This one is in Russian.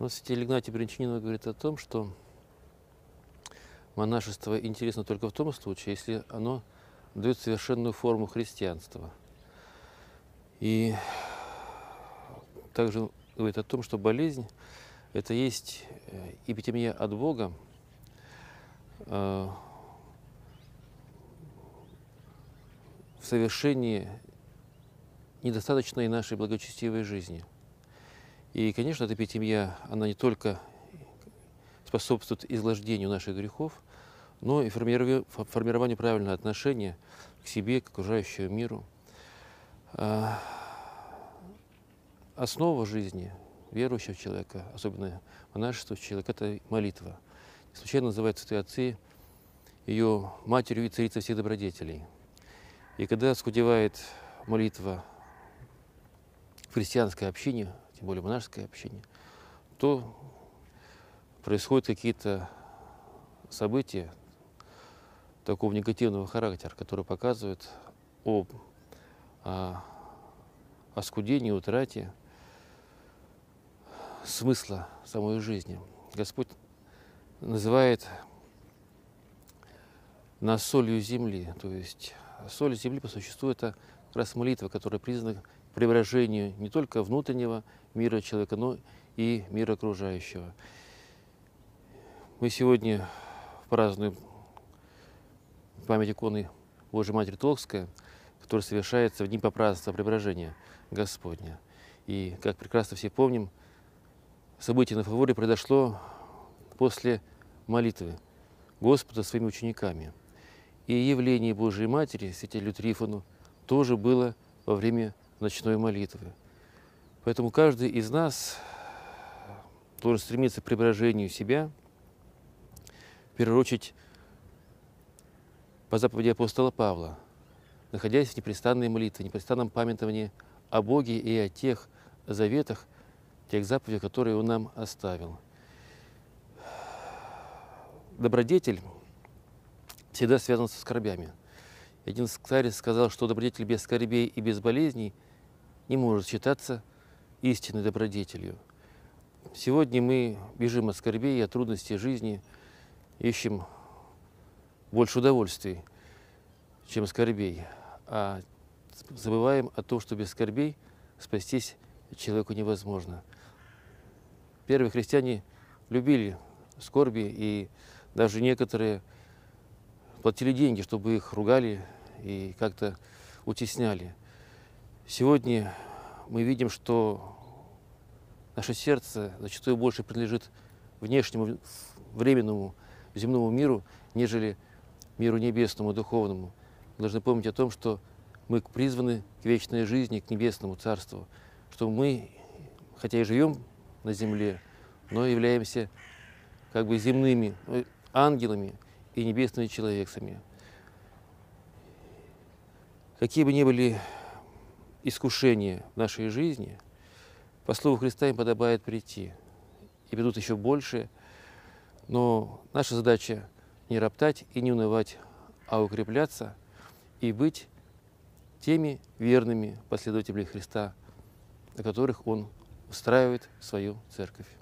Но святитель Игнатий Брянчанинов говорит о том, что монашество интересно только в том случае, если оно дает совершенную форму христианства. И также говорит о том, что болезнь – это есть эпидемия от Бога, в совершении недостаточной нашей благочестивой жизни. И, конечно, эта эпидемия, она не только способствует излождению наших грехов, но и формированию правильного отношения к себе, к окружающему миру. Основа жизни верующего человека, особенно монашества человека, это молитва. Не случайно называют святые отцы ее матерью и царицей всех добродетелей. И когда оскудевает молитва в христианской общине, тем более в монашеской общине, то происходят какие-то события такого негативного характера, которые показывают об оскудении, утрате смысла самой жизни. Господь называет нас солью земли. То есть соль земли по существу — это как раз молитва, которая признана к преображению не только внутреннего мира человека, но и мира окружающего. Мы сегодня празднуем память иконы Божьей Матери Толкской, которая совершается в дни попразднества Преображения Господня. И, как прекрасно все помним, событие на Фаворе произошло после молитвы Господа своими учениками. И явление Божией Матери, святителю Трифону, тоже было во время ночной молитвы. Поэтому каждый из нас должен стремиться к преображению себя, в первую очередь по заповеди апостола Павла, находясь в непрестанной молитве, непрестанном памятовании о Боге и о тех заветах, тех заповедях, которые Он нам оставил. Добродетель всегда связан со скорбями. Один старец сказал, что добродетель без скорбей и без болезней не может считаться истинной добродетелью. Сегодня мы бежим от скорбей, от трудностей жизни, ищем больше удовольствий, чем скорбей, а забываем о том, что без скорбей спастись человеку невозможно. Первые христиане любили скорби, и даже некоторые платили деньги, чтобы их ругали и как-то утесняли. Сегодня мы видим, что наше сердце зачастую больше принадлежит внешнему, временному, земному миру, нежели миру небесному, духовному. Мы должны помнить о том, что мы призваны к вечной жизни, к небесному царству, что мы, хотя и живем на земле, но являемся как бы земными ангелами и небесными человеками. Какие бы ни были искушения в нашей жизни, по слову Христа им подобает прийти. И придут еще больше, но наша задача не роптать и не унывать, а укрепляться и быть теми верными последователями Христа, на которых Он устраивает свою церковь.